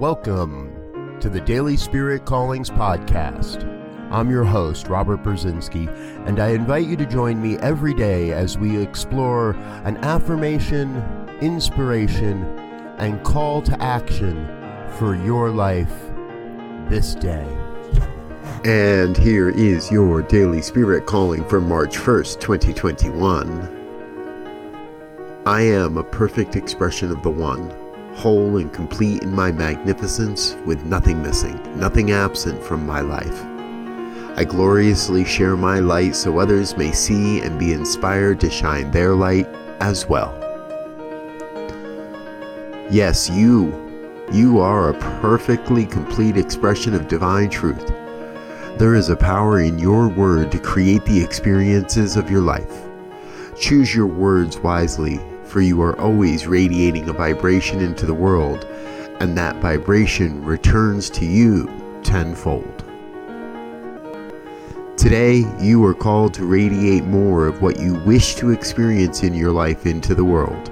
Welcome to the Daily Spirit Callings podcast. I'm your host, Robert Brzezinski, and I invite you to join me every day as we explore an affirmation, inspiration, and call to action for your life this day. And here is your Daily Spirit Calling for March 1st, 2021. I am a perfect expression of the One. Whole and complete in my magnificence, with nothing missing, nothing absent from my life. I gloriously share my light so others may see and be inspired to shine their light as well. Yes, you are a perfectly complete expression of divine truth. There is a power in your word to create the experiences of your life. Choose your words wisely, for you are always radiating a vibration into the world, and that vibration returns to you tenfold. Today, you are called to radiate more of what you wish to experience in your life into the world.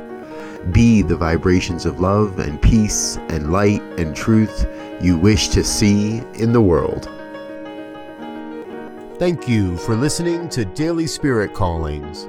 Be the vibrations of love and peace and light and truth you wish to see in the world. Thank you for listening to Daily Spirit Callings.